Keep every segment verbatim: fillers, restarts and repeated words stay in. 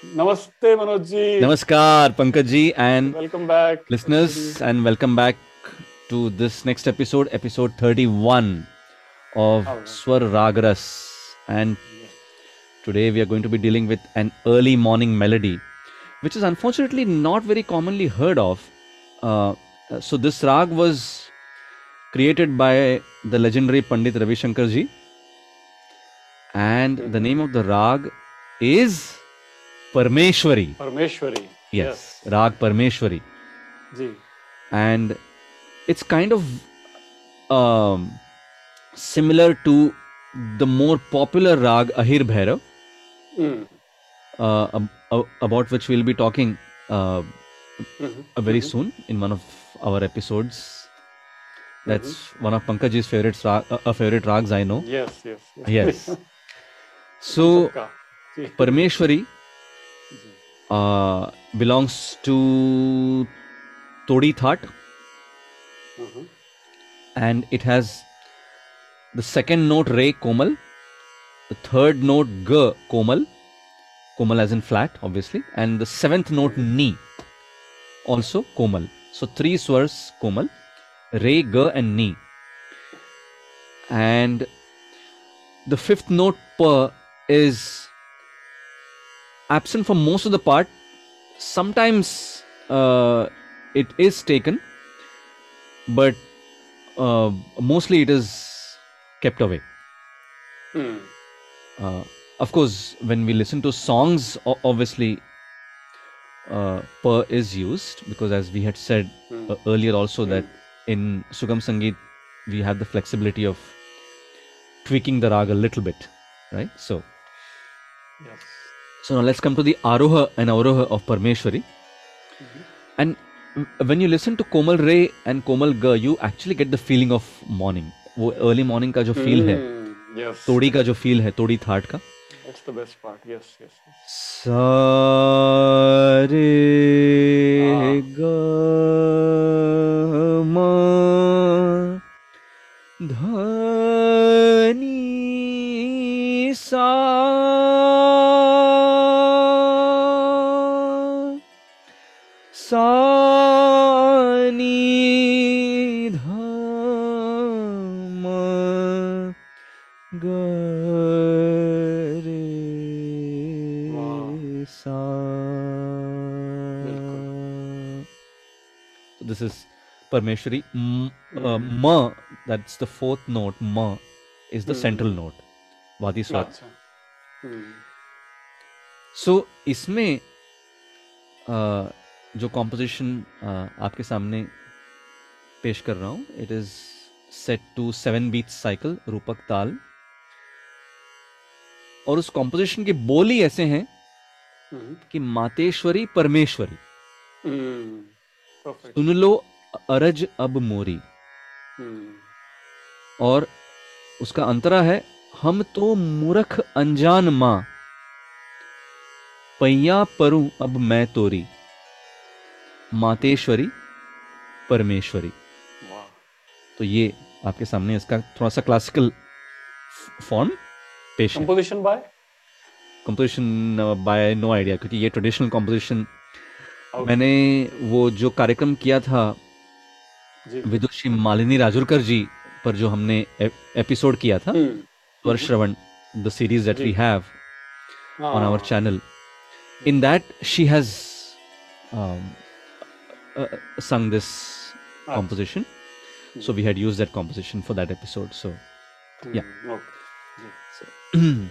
Namaste, Manoj ji. Namaskar, Pankaj ji, and welcome back, listeners, and welcome back to this next episode, episode thirty-one of oh, Swar Ragaras. And today we are going to be dealing with an early morning melody, which is unfortunately not very commonly heard of. Uh, so this rag was created by the legendary Pandit Ravi Shankar ji, and the name of the rag is Parmeshwari. Parmeshwari. Yes, yes. Rag Parmeshwari. Ji. And it's kind of um, similar to the more popular rag Ahir Bhairav, mm. uh, ab- ab- about which we'll be talking uh, mm-hmm. very mm-hmm. soon in one of our episodes. That's mm-hmm. one of Pankaj's favorite ra- uh, favorite rags, I know. Yes, yes, yes. yes. So, Parmeshwari Uh, belongs to Todi Thaat, mm-hmm. and it has the second note Re Komal, the third note G Komal, Komal as in flat obviously, and the seventh note Ni, also Komal. So three swars Komal, Re, G and Ni. And the fifth note Pa is absent for most of the part. Sometimes uh, it is taken, but uh, mostly it is kept away. Mm. Uh, of course, when we listen to songs, obviously uh, pa is used, because as we had said mm. uh, earlier also mm. that in Sugam Sangeet we have the flexibility of tweaking the rag a little bit, right? So. Yes. So now let's come to the Aroha and Avroha of Parmeshwari. Mm-hmm. And when you listen to Komal Re and Komal Ga, you actually get the feeling of morning. Wo early morning ka jo feel mm, hai, yes. Todi ka jo feel hai, Todi Thaat ka. That's the best part, yes, yes. yes. Sa Re Ga Ma Dha Ni Sa Sa Ni Dha Ma Ga Re Sa. So this is Parmeshwari. M, uh, ma, that's the fourth note. Ma is the mm. central note. Vadi Swat. Mm. So isme uh, जो composition uh, आपके सामने पेश कर रहा हूँ, it is set to seven beat cycle रूपक ताल, और उस composition के बोली ऐसे हैं mm-hmm. कि मातेश्वरी परमेश्वरी mm-hmm. सुन लो अरज अब मोरी mm-hmm. और उसका अंतरा है हम तो मूर्ख अनजान माँ पैया परू अब मैं तोरी मातेश्वरी परमेश्वरी. wow. तो ये आपके सामने इसका थोड़ा सा क्लासिकल फॉर्म पेश है. Composition by composition by no idea, क्योंकि ये ट्रेडिशनल कंपोजिशन okay. मैंने वो जो कार्यक्रम किया था विदुषी मालिनी राजुरकर जी पर, जो हमने एपिसोड किया था Swar Shravan, the series that we have on our channel, in that she has Uh, sung this ah. composition, mm. so we had used that composition for that episode. So, mm. yeah. Okay. yeah. So. uh.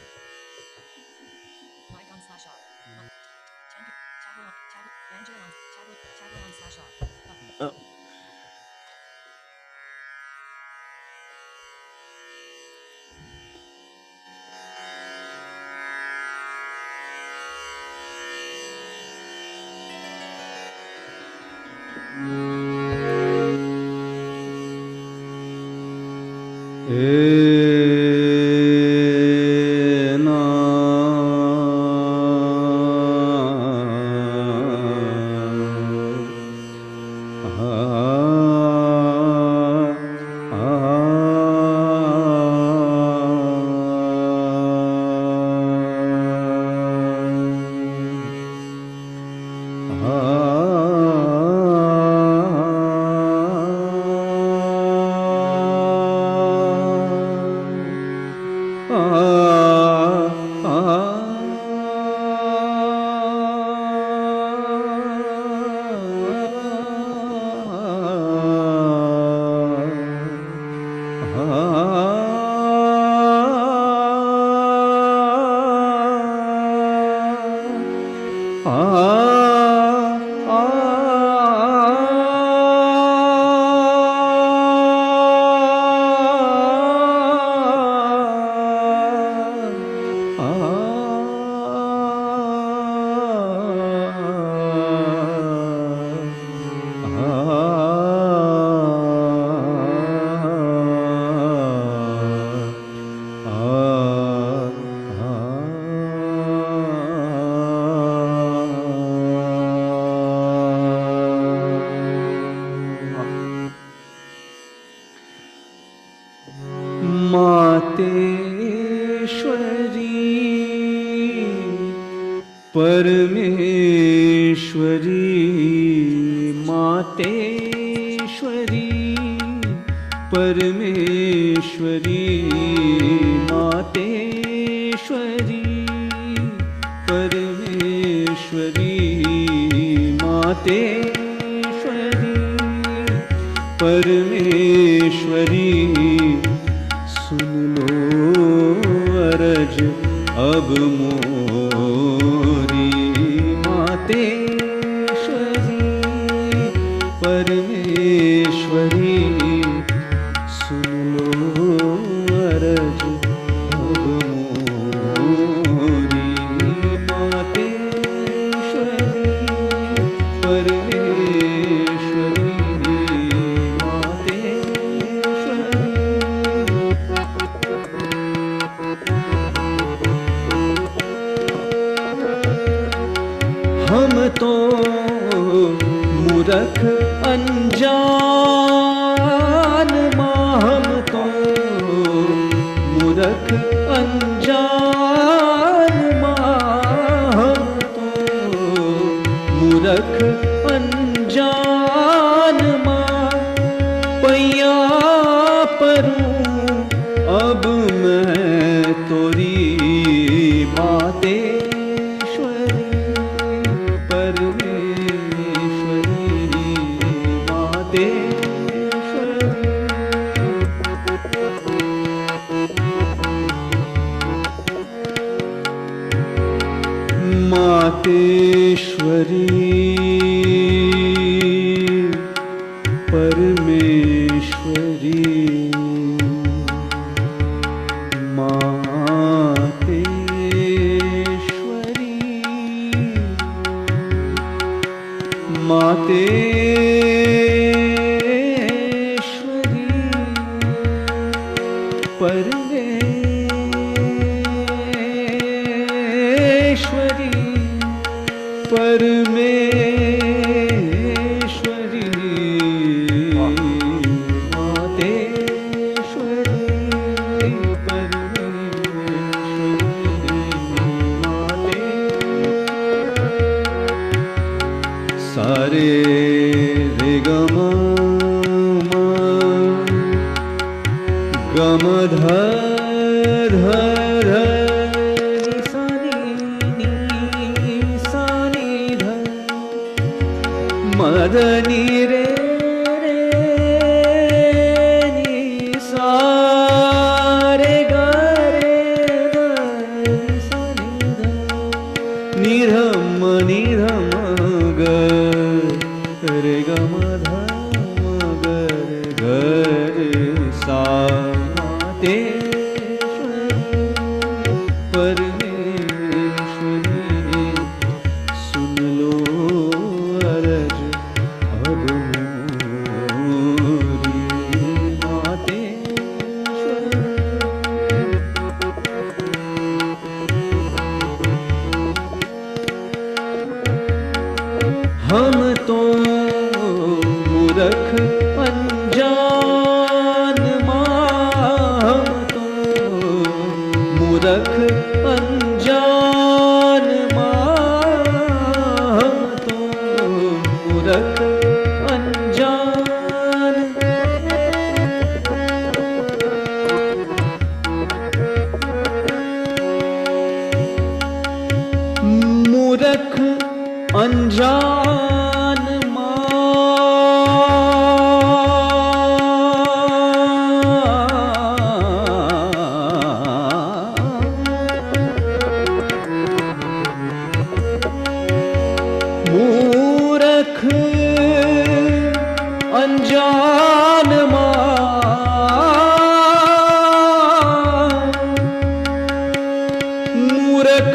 मूरख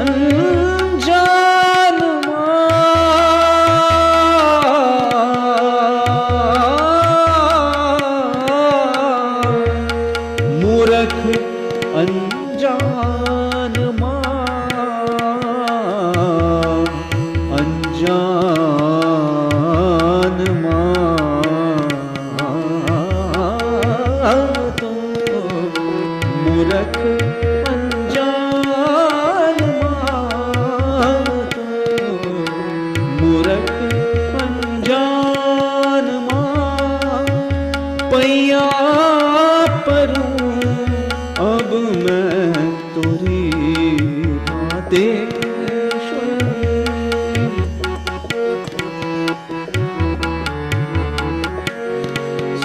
अनजान मां, मूरख अनजान मां, अनजान मां तो मूरख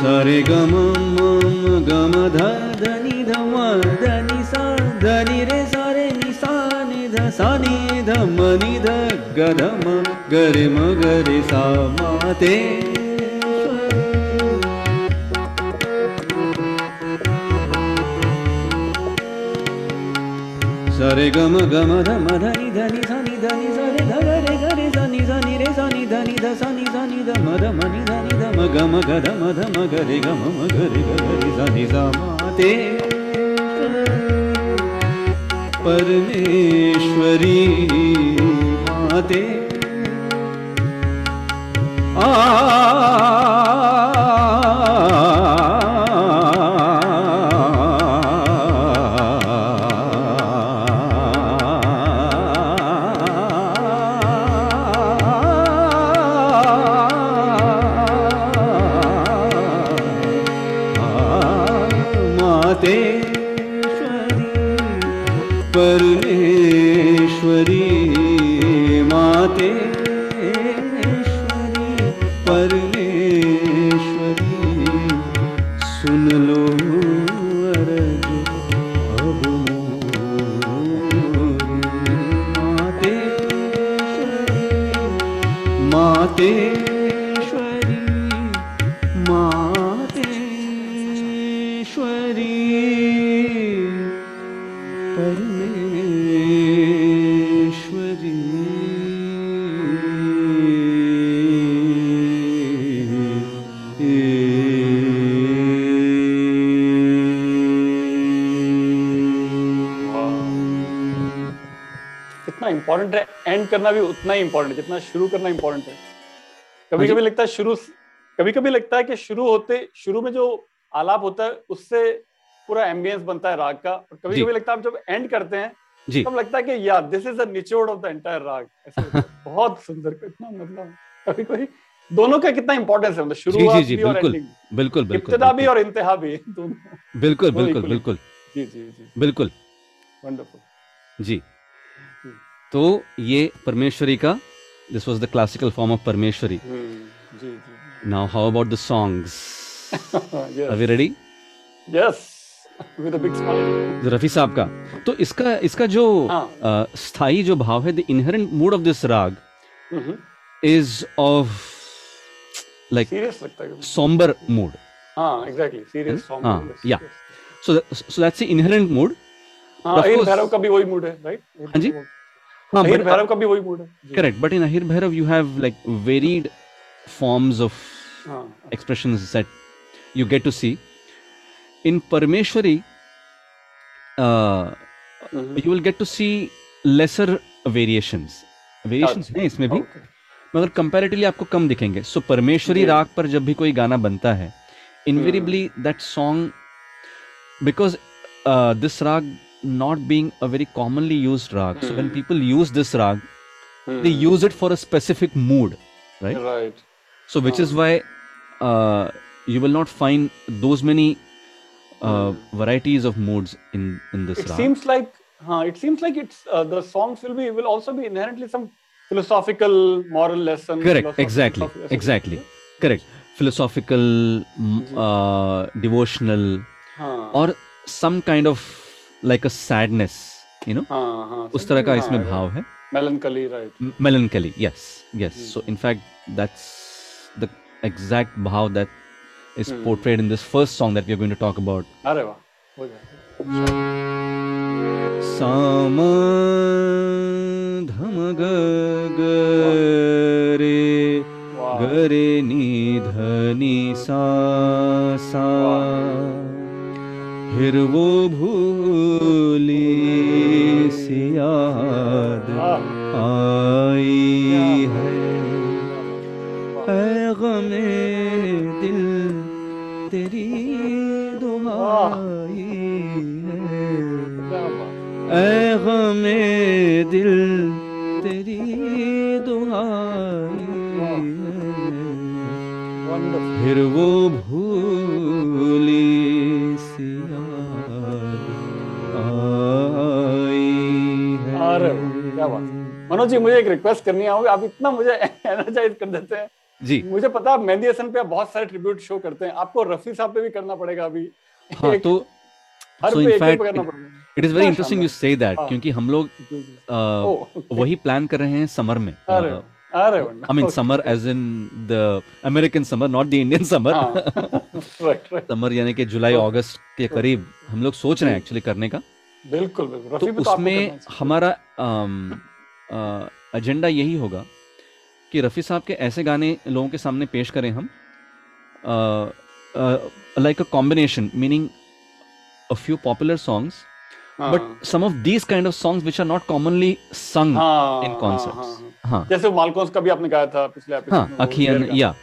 सारे गम मम गम ध धनी धम धनी सा धनी रे सारे निशा नि ध सा नि ध मनि ध ग ध म ग रे म ग रे सा म ते सारे गम गम धम धनी धनी सा नि धनी सा रे ध ग रे ग रे सा नि सा नि रे सा नि ध नि ध सा नि सा नि ध म ध म नि ध नि ध म ग म ग ध म ध म ग रे ग म म ग रे ग रे सा नि सा म ते परमेश्वरी माते आ परमेश्वरी माते ईश्वरी परमेश्वरी सुन लो अरज अब मोरी माते माते इम्पोर्टेंट है, एंड करना भी उतना ही इम्पोर्टेंट है जितना शुरू करना इम्पोर्टेंट है। कभी कभी लगता है शुरू कभी कभी लगता है कि शुरू होते शुरू में जो आलाप होता है उससे पूरा एम्बियंस बनता है राग का, और कभी कभी लगता है जब एंड करते हैं तब तो लगता है कि या दिस इज द निचोड़ ऑफ द एंटायर राग। ऐसे बहुत सुंदर, कितना मतलब कभी कभी दोनों का कितना इंपॉर्टेंस है, मतलब शुरुआत भी और एंडिंग, बिल्कुल बिल्कुल इब्तिदा भी और इंतहा भी, दोनों बिल्कुल बिल्कुल बिल्कुल जी जी जी बिल्कुल वंडरफुल जी। तो ये परमेश्वरी का, this was the classical form of Parameshwari. Now how about the songs, are we ready? Yes, with a big smile. Rafi sahab का तो इसका इसका जो स्थायी जो भाव है, the inherent mood of this raga is of like serious लगता है, सोम्बर मूड। हां exactly, serious sombre, yeah so so that's the inherent mood. हां, इन भैरव का भी वही मूड है, राइट? हां जी, हाँ, अहिर भैरव का भी वही मूड है, correct. But in Ahir Bhairav you have like varied forms of expressions that you get to see. In Parameshwari you will get to see lesser variations, variations हैं इसमें भी okay. मगर कंपैरेटिवली आपको कम दिखेंगे। सो so, परमेश्वरी yeah. राग पर जब भी कोई गाना बनता है, invariably that song, because this raga not being a very commonly used rag, mm. so when people use this rag, mm. they use it for a specific mood, right? Right. So which oh. is why uh, you will not find those many uh, mm. varieties of moods in in this it rag. It seems like, huh? It seems like it's uh, the songs will be will also be inherently some philosophical moral lesson. Correct. Exactly. Lesson. Exactly. Yeah. Correct. Philosophical, uh, devotional, huh. or some kind of like a sadness, you know, हाँ, हाँ, उस तरह का इसमें भाव है, melancholy, right? Melancholy, yes, yes. Hmm. So in fact, that's the exact भाव that is hmm. portrayed in this first song that we are going to talk about. अरे वाह, हो जाए। जी मुझे एक रिक्वेस्ट करनी है, आप इतना मुझे एनर्जाइज कर देते हैं जी। मुझे पता है मेहंदी हसन पे आप बहुत सारे ट्रिब्यूट शो करते हैं, आपको रफी साहब पे भी करना पड़ेगा अभी। हाँ, तो हर so पे fact, पे करना पड़ेगा। It is very interesting you say that, क्योंकि हम लोग आ, वही प्लान कर रहे हैं समर में। अरे I mean summer as in the American summer, not the Indian summer. Summer यानी कि जुलाई अगस्त के करीब हम लोग सोच रहे हैं एक्चुअली करने का। बिल्कुल बिल्कुल। उसमें हमारा एजेंडा uh, यही होगा कि रफ़ी साहब के ऐसे गाने लोगों के सामने पेश करें हम, like a combination meaning a few popular songs but some of these kind of songs which are not commonly sung in concerts. हाँ, जैसे मालकोस का भी आपने गाया था पिछले एपिसोड में। हाँ, अखियन या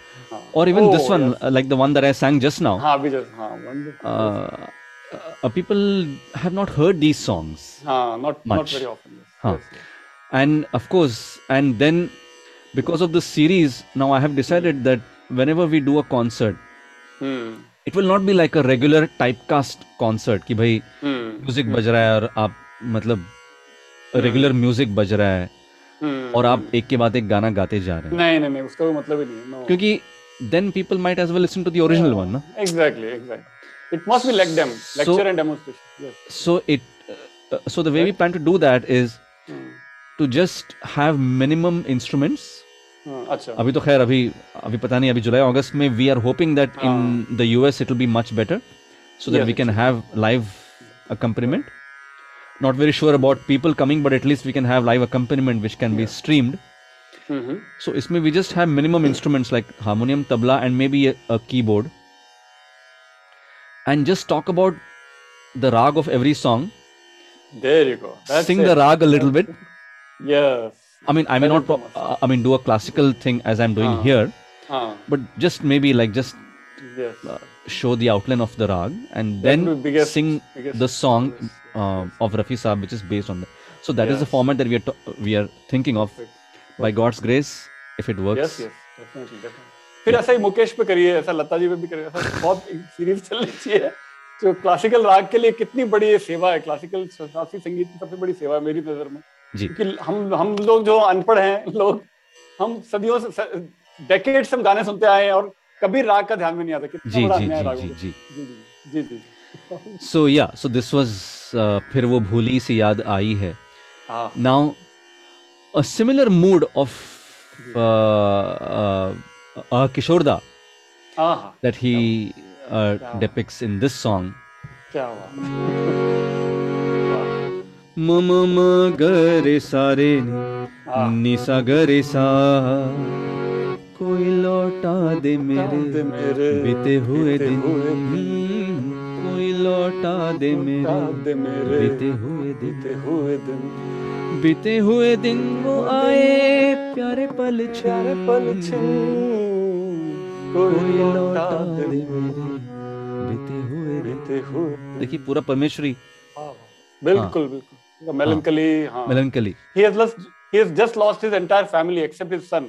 और even this one like the one that I sang just now। हां अभी जस्ट। हां wonderful. Uh, people have not heard these songs, हाँ, not much. not very often. हाँ, and of course, and then because of the series now I have decided that whenever we do a concert hmm. it will not be like a regular typecast concert ki bhai hmm. music baj raha hai aur aap matlab hmm. regular music baj raha hai hmm. aur aap ek ke baad ek gana gaate ja rahe hain. nahi nahi nahi uska koi matlab hi nahi, no. kyunki then people might as well listen to the original yeah. one na. exactly exactly it must be like them lecture so, and demonstration. yes. so it uh, so the way right. we plan to do that is hmm. to just have minimum instruments. अच्छा अभी तो खैर अभी अभी पता नहीं, अभी जुलाई अगस्त में we are hoping that in the U S it will be much better so that we can have live accompaniment. Not very sure about people coming but at least we can have live accompaniment which can be streamed. So इसमें we just have minimum instruments like harmonium, tabla and maybe a, a keyboard and just talk about the rag of every song. There you go. That's sing it. the rag a little bit. Yes. I mean, I may not, pro- uh, I mean, do a classical thing as I'm doing uh, here, uh, but just maybe like just yes. uh, show the outline of the rag and then the biggest, sing biggest the song biggest, uh, biggest. of Rafi Saab, which is based on that. So that yes. is the format that we are to- we are thinking of. Perfect. By God's grace, if it works. Yes, yes, definitely, definitely. फिर ऐसा ही मुकेश पे करिए, ऐसा लता जी पे भी करिए, ऐसा बहुत सीरीज चलनी चाहिए। जो क्लासिकल राग के लिए कितनी बड़ी सेवा है, क्लासिकल शास्त्रीय संगीत की सबसे बड़ी सेवा है मेरी नजर में। कि हम हम लोग जो अनपढ़ हैं लोग, हम सदियों से डेकेड से हम गाने सुनते आए हैं और कभी राग का ध्यान में नहीं आता कितना बड़ा है राग। जी जी जी जी। सो या सो दिस वाज फिर वो भूली सी याद आई है। Now a similar mood of Kishore da that he depicts in this song. क्या बात। मम म गरे सारे निसा गरे सा कोई लौटा दे मेरे बीते हुए दिन, कोई लौटा दे मेरे बीते हुए दिन, बीते हुए दिन वो आए प्यारे पल छारे पल छू, कोई लौटा दे मेरे बीते हुए बीते हुए। देखिए पूरा परमेश्वरी। बिल्कुल बिल्कुल। melancholy. हाँ, melancholy. He has lost, he has just lost his entire family except his son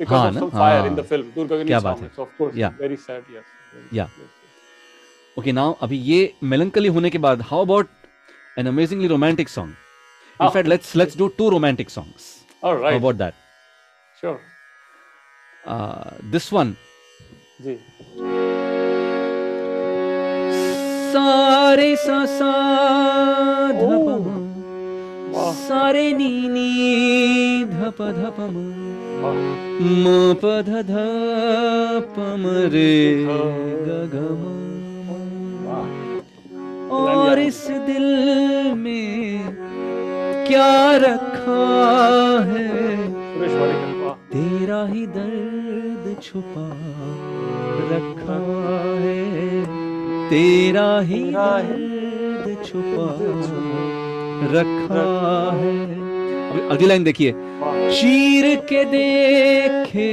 because हाँ, of some fire हाँ, in the film. क्या बात है? So of course, yeah. very sad. Yes. Very yeah. sad, yes. Okay, now अभी ये melancholy होने के बाद, how about an amazingly romantic song? In ah. fact, let's let's do two romantic songs. All right. How about that? Sure. Uh, this one. जी. सारे सा सा धा सारे नीनी धप धप म प ध ध प म रे ग ग म और इस दिल में क्या रखा है, तेरा ही दर्द छुपा रखा है, तेरा ही दर्द छुपा रखा है। अगली लाइन देखिए, चीर के देखे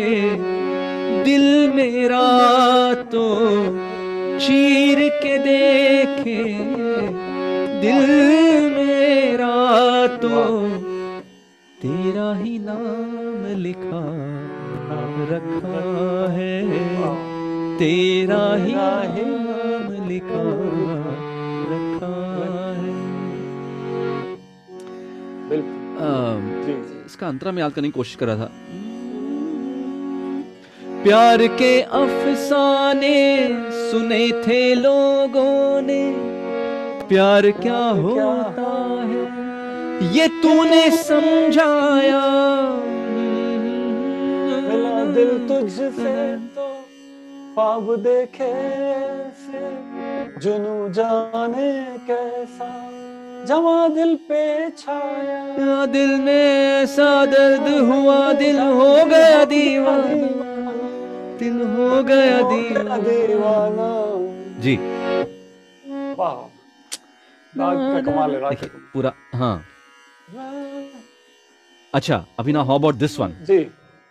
दिल मेरा तो, चीर के देखे दिल मेरा तो, तेरा ही नाम लिखा रखा है, तेरा ही नाम लिखा रखा है। बिल्कुल इसका अंतरा में याद करने की कोशिश कर रहा था। प्यार के अफसाने सुने थे लोगों ने, प्यार क्या होता है ये तूने समझाया, मिला दिल तुझसे तो ख्वाब देखे से, जुनू जाने कैसा जमा दिल पे छाया, दिल में ऐसा दर्द हुआ दिल हो गया दीवाना, दिल हो गया दीवाना। जी वाह, राग का कमाल है, राग पूरा। हाँ अच्छा, अभी ना हाउ अबाउट दिस वन? जी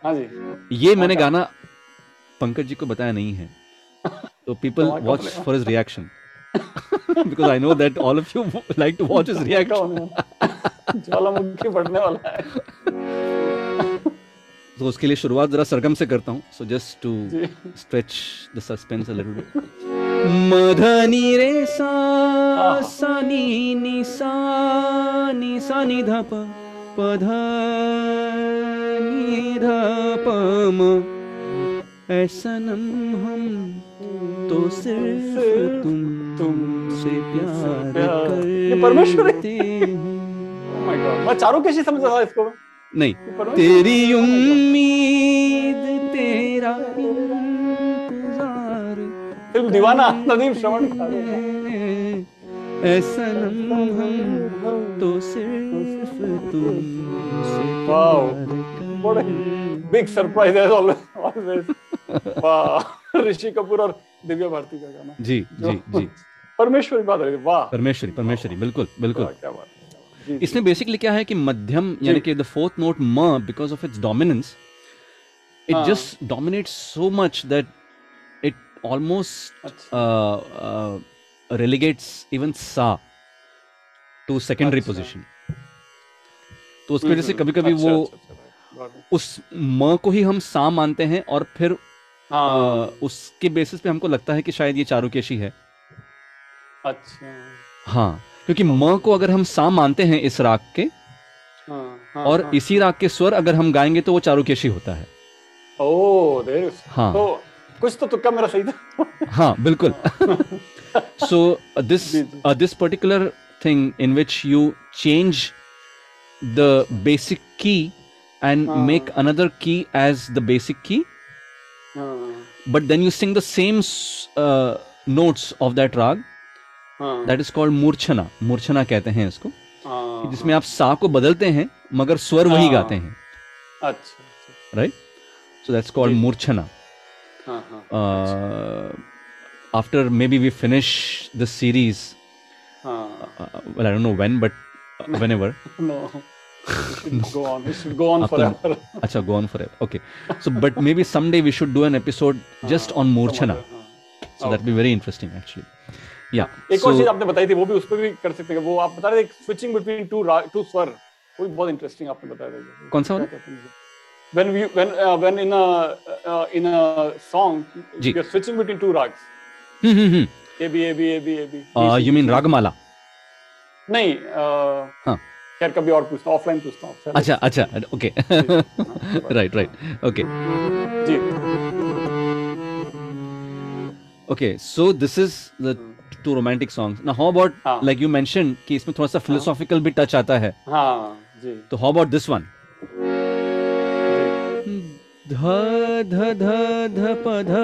हाँ जी, ये मैंने गाना पंकज जी को बताया नहीं है, तो people watch for his reaction because I know that all of you like to watch his reaction. ज्वालामुखी बढ़ने वाला है, तो उसके लिए शुरुआत जरा सरगम से करता हूँ, so just to stretch the suspense a little bit. मधनी रे सा सा नी नी सा नी सा नी ध प प ध नी ध प म, ऐसा नम हम तो सिर्फ तुम तुम से प्यार करते हैं। ओह माय गॉड, मैं चारों कैसे समझा था इसको? नहीं, तेरी उम्मीद तेरा इंतजार, फिल्म दीवाना नदीम श्रवण का। ऐसा नम हम तो सिर्फ तुम से प्यार। Big surprise as always. वाह, ऋषि कपूर और दिव्या भारती का गाना। जी जी जी, परमेश्वरी बात है। वाह, परमेश्वरी परमेश्वरी, बिल्कुल बिल्कुल। क्या बात। इसमें बेसिकली क्या है कि मध्यम यानी कि द फोर्थ नोट म, because of its dominance it just dominates so much that it almost relegates even सा टू सेकेंडरी पोजीशन। तो उसकी वजह से कभी कभी अच्छा, वो अच्छा, अच्छा, उस म को ही हम सा मानते हैं और फिर आ, उसके बेसिस पे हमको लगता है कि शायद ये चारुकेशी है। अच्छा हाँ, क्योंकि म को अगर हम सा मानते हैं इस राग के, हाँ, हाँ, और हाँ, इसी राग के स्वर अगर हम गाएंगे तो वो चारुकेशी होता है। ओ, हाँ, तो कुछ तो तुक्का मेरा सही था। हाँ बिल्कुल। So this this particular thing in which you change the basic key and make another key as the basic key, but then you sing the same notes of that raga. That is called मूर्छना। मूर्छना कहते हैं इसको, जिसमें आप सा को बदलते हैं मगर स्वर वही गाते हैं। अच्छा, right, so that's called मूर्छना। After maybe we finish this series, well I don't know when, but whenever go on, we should go on forever. अच्छा, go on forever, okay. So but maybe someday we should do an episode just on मूर्छना, so that be very interesting actually. Yeah, एक और चीज आपने बताई थी, वो भी उस पर भी कर सकते हैं। वो आप बता रहे थे स्विचिंग बिटवीन टू टू स्वर, वो भी बहुत इंटरेस्टिंग आपने बताया था। कौन सा वाला? When we when when in a in a song you are switching between two ragas. Hmm hmm hmm, A B A B A B A B. You mean ragamala? नहीं, हां यार, कभी और पूछता हूं, ऑफलाइन पूछता हूं। अच्छा अच्छा, ओके, राइट राइट, ओके जी, okay. So this is the two romantic songs. Now how about, हाँ, like you mentioned कि इसमें थोड़ा सा philosophical भी touch आता है। हाँ जी, तो how about this one? धा धा धा धा प धा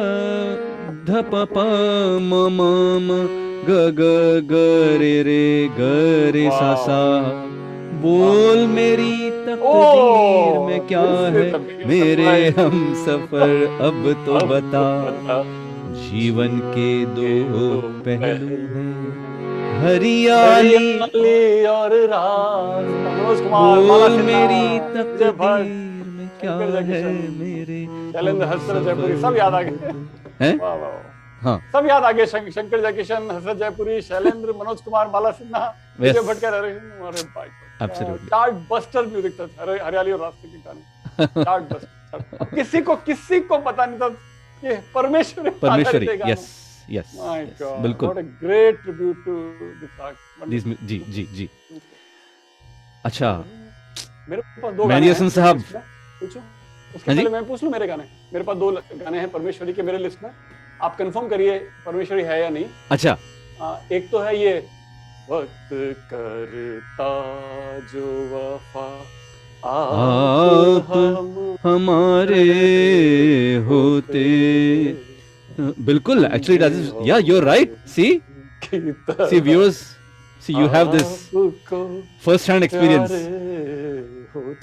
धा प प म म ग ग ग रे रे ग रे सा सा। बोल मेरी तकदीर में क्या है मेरे हम सफर अब तो बता। जीवन के दो पहलू हैं हरियाली और रात। बोल मेरी तकदीर में क्या है मेरे सब याद आ गए। हाँ सब याद आगे शंकर जयकिशन, हसरत जयपुरी, शैलेंद्र, मनोज कुमार, माला सिन्हा, विजय भटकर, अरे भाई चार्ट बस्टर म्यूजिक था हरियाली और रास्ते के गाने। चार्ट बस्टर किसी को किसी को पता नहीं था ये परमेश्वरी परमेश्वरी यस यस बिल्कुल। What a great tribute to this art. जी जी जी अच्छा मेरे पास दो गाने हैं साहब पूछो उसके पहले मैं पूछ लूं मेरे गाने मेरे पास दो गाने हैं परमेश्वरी के मेरे लिस्ट में। आप कंफर्म करिए परमेश्वरी है या नहीं। अच्छा आ, एक तो है ये वक्त करता जो वफा आप हम हमारे होते। बिल्कुल actually that is yeah you are right. See see viewers see you have this first hand experience.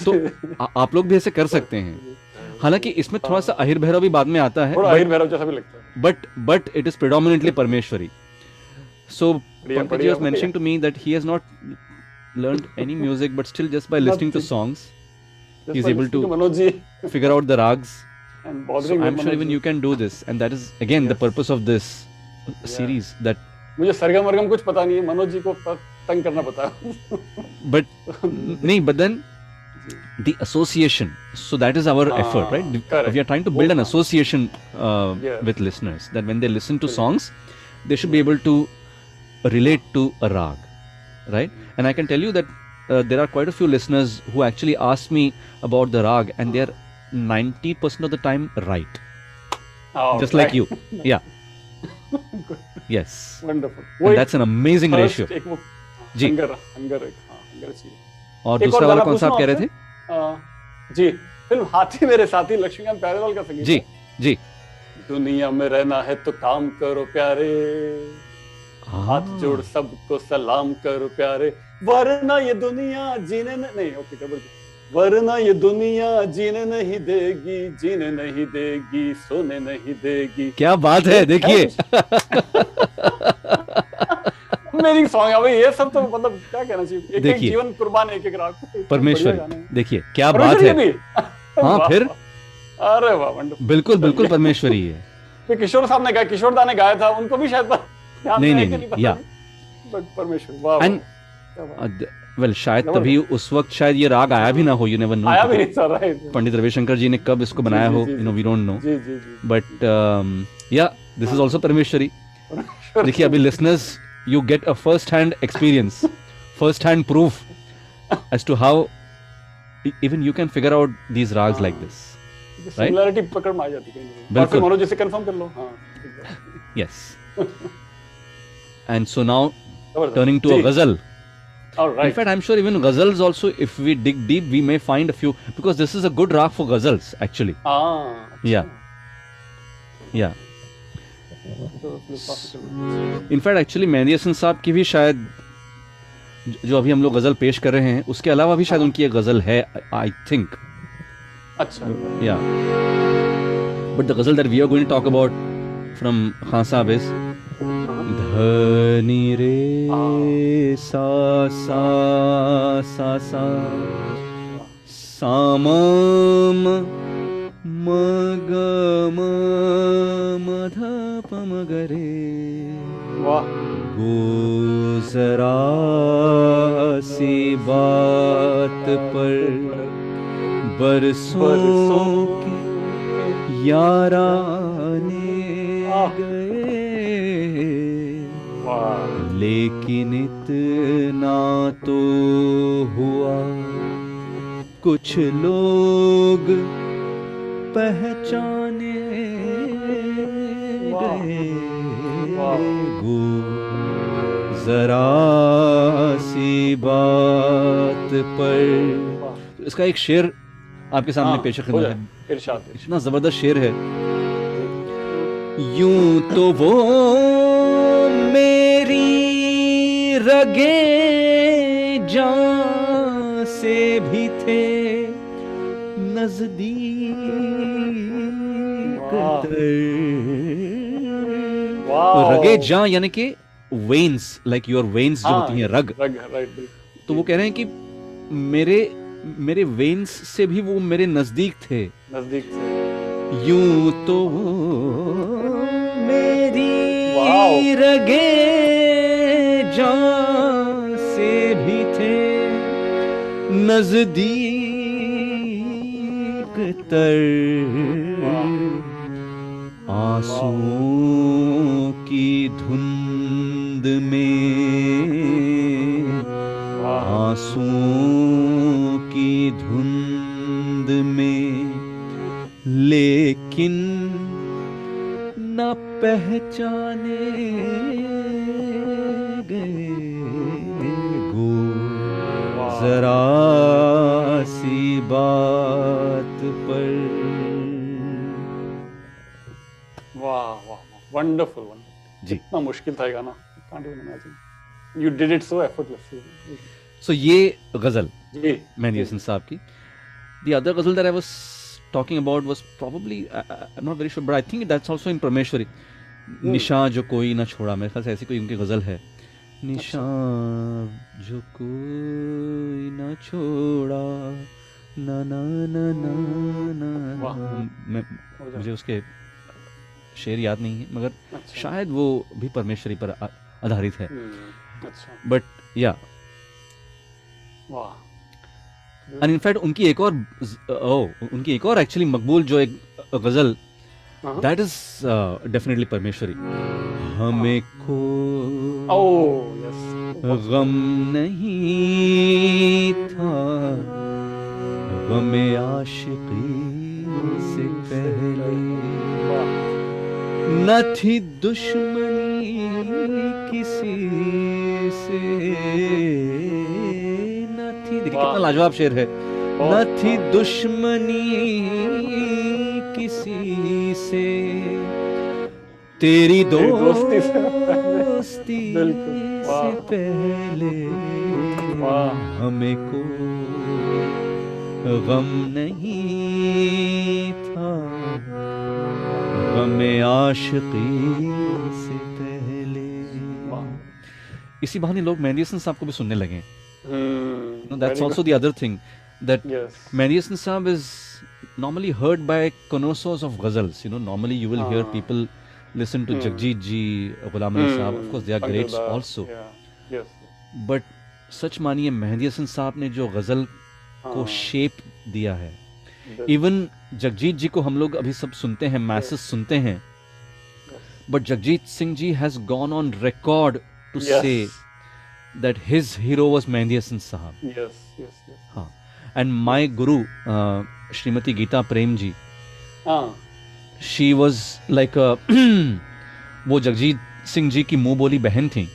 तो आ, आप लोग भी ऐसे कर सकते हैं। हालांकि इसमें थोड़ा सा अहिर भैरव भी बाद में आता है थोड़ा अहिर भैरव जैसा भी लगता है but but it is predominantly Parameshwari. So Pankaj was mentioning to me that he has not learned any music, but still just by listening to songs, he is able to figure out the rags. So I'm sure even you can do this, and that is again the purpose of this series. That मुझे सरगम मरगम कुछ पता नहीं है, मनोज जी को तंग करना पता है. But नहीं, but then the association. So that is our effort, right? We are trying to build an association uh, with listeners that when they listen to songs, they should be able to relate to a rag, right? And I can tell you that uh, there are quite a few listeners who actually ask me about the rag, and they are ninety percent of the time right. Oh, just right. Like you, yeah. Yes. Wonderful. And that's an amazing ratio. Ji. Hunger, hunger, हाँ, hunger चाहिए. और दूसरा वाला कौन सा आप कह रहे थे? जी. फिल्म हाथी मेरे साथी लक्ष्मीकांत बेरवाल का संगीत. जी, जी. दुनिया में रहना है तो काम करो प्यारे, हाथ जोड़ सबको सलाम करो प्यारे, वरना ये दुनिया जीने न... नहीं ओके okay, वरना ये दुनिया जीने नहीं देगी, जीने नहीं देगी, सोने नहीं देगी। क्या बात है देखिए मेरी सॉन्ग है भाई ये सब। तो मतलब क्या कहना चाहिए, एक एक जीवन कुर्बान एक एक राग। परमेश्वरी देखिए क्या बात है। हाँ फिर अरे वाह बिल्कुल बिल्कुल परमेश्वरी है। तो किशोर साहब ने गाया, किशोर दा ने गाया था, उनको भी शायद नहीं नहीं नहीं या परमेश्वरी। वेल शायद तभी उस वक्त शायद ये राग आया भी ना हो, यू नेवर नो। आया भी नहीं सर, राइट। पंडित रविशंकर जी ने कब इसको बनाया हो you know we don't know, but yeah this is also Parameshwari. देखिए अभी listeners you get a first hand experience, first hand proof as to how even you can figure out these ragas like this. Similarity पकड़ में आ जाती है, आप मनोज जी से confirm कर लो। हां yes and so now turning to a ghazal. All right, in fact I'm sure even ghazals also, if we dig deep we may find a few, because this is a good raag for ghazals actually. Ah yeah yeah in fact actually Mehdi Hasan saab ki bhi shayad jo abhi hum log ghazal pesh kar rahe hain uske alawa bhi shayad unki ek ghazal hai I think. Acha yeah, but the ghazal that we are going to talk about from Khan Sahab is धनी रे सा सा सा सा सामम मगम मधप मगरे गुजरा सी बात पर बरसों की यारा ने गए लेकिन इतना तो हुआ कुछ लोग पहचाने गए। गुज़रा सी बात पर इसका एक शेर आपके सामने हाँ, पेश करना है। इरशाद इतना जबरदस्त शेर है। यूं तो वो मेरी रगे जान से भी थे नजदीक। रगे जान यानी कि वेन्स, लाइक योर वेन्स जो होती हैं रग, रग तो वो कह रहे हैं कि मेरे मेरे वेन्स से भी वो मेरे नजदीक थे, नजदीक थे। यूं तो मेरी रगे जान से भी थे नजदीक तर, आंसुओं की धुंध में, आंसुओं की धुंध में, लेकिन न पहचाने गए गो जरा सी बात पर। वाह वाह, वंडरफुल वंडरफुल जी, इतना मुश्किल था ये गाना, can't even imagine, you did it so effortlessly. So ये गजल जी मेहंदी साहब की। The other ghazal that I was talking about was probably I, I, I'm not very sure, but I think that's also in Parameshwari. hmm. निशां जो कोई ना छोड़ा, मेरे ख्याल से ऐसी कोई उनकी गजल है। निशां जो कोई ना छोड़ा ना ना ना ना ना, मैं मुझे उसके शेर याद नहीं है, मगर अच्छा। शायद वो भी परमेश्वरी पर आ, आधारित है। बट या वाह, और इनफैक्ट उनकी एक और ओ, उनकी एक और एक्चुअली मकबूल जो एक गजल, दैट इज डेफिनेटली परमेश्वरी। हमें खो गम नहीं था गमे आशिकी से पहले, न थी दुश्मनी किसी से। कितना लाजवाब शेर है। न थी दुश्मनी किसी से तेरी दोस्ती दोस्ती से पहले, हमें को गम नहीं था गमे आशिकी से पहले। इसी बहाने लोग मेहंदी हसन साहब को भी सुनने लगे। Hmm, no, that's also good. The other thing that yes. Mehndi Hasan Saab is normally heard by connoisseurs of ghazals. You know, normally you will ah. hear people listen to hmm. Jagjit Ji, Ghulam Ali hmm. Saab. Of course, they are greats also. Yeah. Yes. But सच मानिए Mehndi Hasan Saab ने जो ग़ज़ल ah. को shape दिया है, even Jagjit जी को हम लोग अभी सब सुनते हैं, मैसेज yes. सुनते हैं, but Jagjit Singh ji has gone on record to say that his hero was Mehndi Hasan Sahab. Yes, yes, yes. Huh. And my guru, uh, Shrimati Geeta Prem Ji, ah. she was like a, वो Jagjit Singh Ji की मुँह बोली बहन थी।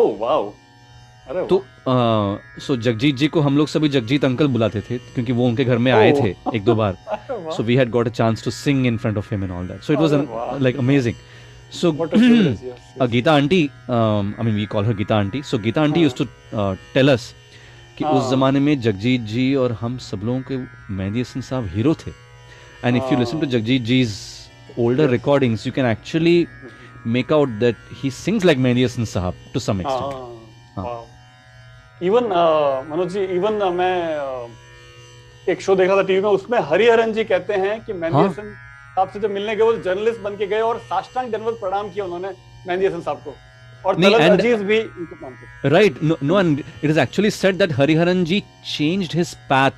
Oh wow. अरे तो uh, so Jagjit Ji को हम लोग सभी Jagjit अंकल बुलाते थे, क्योंकि वो उनके घर में आए oh. थे एक दो बार। So we had got a chance to sing in front of him and all that. So it was an, wow. like amazing. So what a yes, yes. Uh, Geeta aunty, um, I mean we call her Geeta aunty. So Geeta aunty हाँ. used to uh, tell us कि हाँ. उस जमाने में जगजीत जी और हम सब लोगों के मेहंदी हसन साहब हीरो थे। And हाँ. if you listen to Jagjit Ji's older yes. recordings, you can actually make out that he sings like Mehndi Hasan Sahab to some extent. हाँ. हाँ. Wow. Even uh, Manoj ji, even uh, मैं uh, एक show देखा था TV में, उसमें हरिहरन जी कहते हैं कि मेहंदी हसन साहब से जब मिलने गए वो जर्नलिस्ट बन के गए और साष्टांग दंडवत प्रणाम किया उन्होंने मेहंदी हसन साहब को, और तलत अजीज भी इनको प्रणाम किया। Right, no, and it is actually said that Hariharan ji changed his path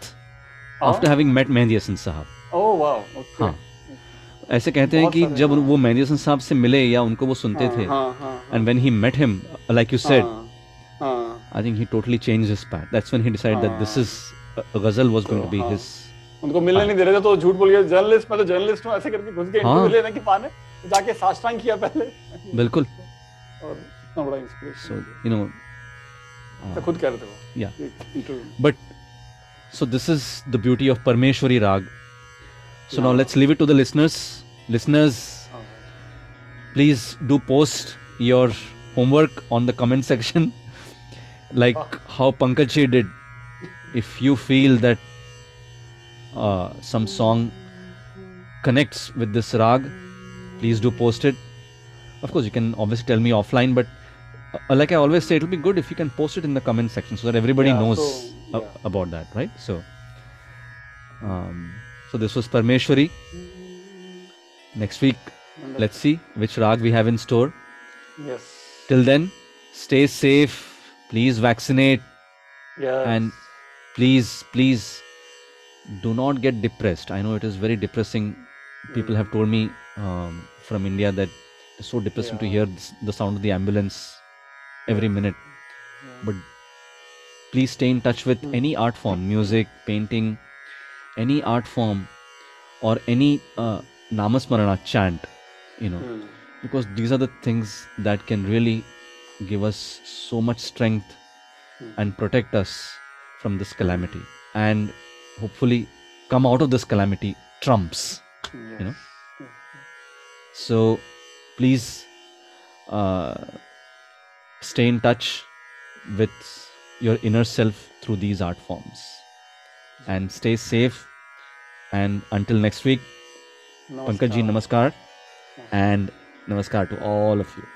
after having met Mehdi Hasan sahab. Oh wow, okay. ऐसे कहते हैं कि जब वो मेहंदी हसन साहब से मिले या उनको वो सुनते थे, and when he met him like you said, I think he totally changed his path, that's when he decided that this is ghazal was going to be his. उनको मिलने नहीं दे रहे थे तो झूठ बोल गया, जर्नलिस्ट मैं तो जर्नलिस्ट हूँ ऐसे करके घुस गए इंटरव्यू लेने के बहाने, जाके साष्टांग किया पहले। बिल्कुल, और इतना बड़ा इंस्पिरेशन, यू नो, खुद कह रहे थे वो। Yeah but so this is the beauty of Parameshwari raga. So now let's leave it to the listeners. Listeners, please do post your homework on the comment section. like how Pankaj did. If you feel that uh, some song connects with this rag, please do post it. Of course, you can obviously tell me offline, but uh, like I always say, it'll be good if you can post it in the comment section so that everybody yeah, knows so, yeah. ab about that, right? So, um, so this was Parameshwari. Next week, let's see which rag we have in store. Yes. Till then, stay safe. Please vaccinate. Yes. And please, please do not get depressed. I know it is very depressing. People mm. have told me um, from India that it's so depressing yeah. to hear this, the sound of the ambulance every minute. Yeah. But please stay in touch with mm. any art form, music, painting, any art form or any uh, Namasmarana chant, you know, mm. because these are the things that can really give us so much strength mm. and protect us from this calamity, and hopefully come out of this calamity trumps, yes. you know. So please uh, stay in touch with your inner self through these art forms and stay safe. And until next week, Pankaj ji, namaskar, and namaskar to all of you.